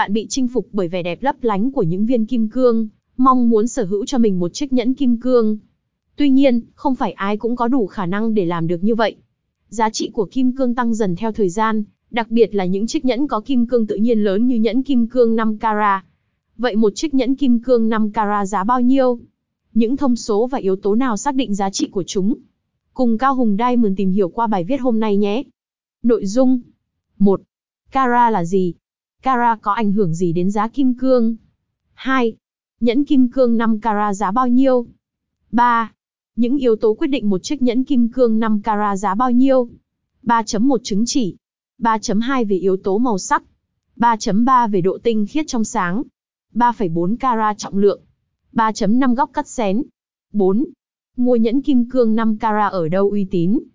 bạn bị chinh phục bởi vẻ đẹp lấp lánh của những viên kim cương, mong muốn sở hữu cho mình một chiếc nhẫn kim cương. Tuy nhiên, không phải ai cũng có đủ khả năng để làm được như vậy. Giá trị của kim cương tăng dần theo thời gian, đặc biệt là những chiếc nhẫn có kim cương tự nhiên lớn như nhẫn kim cương 5 carat. Vậy một chiếc nhẫn kim cương 5 carat giá bao nhiêu? Những thông số và yếu tố nào xác định giá trị của chúng? Cùng Cao Hùng Diamond tìm hiểu qua bài viết hôm nay nhé. Nội dung 1. Carat là gì? Carat có ảnh hưởng gì đến giá kim cương? 2. Nhẫn kim cương 5 carat giá bao nhiêu? 3. Những yếu tố quyết định một chiếc nhẫn kim cương 5 carat giá bao nhiêu? 3.1 Chứng chỉ. 3.2 Về yếu tố màu sắc. 3.3 Về độ tinh khiết trong sáng. 3.4 carat trọng lượng. 3.5 Góc cắt xén. 4. Mua nhẫn kim cương 5 carat ở đâu uy tín?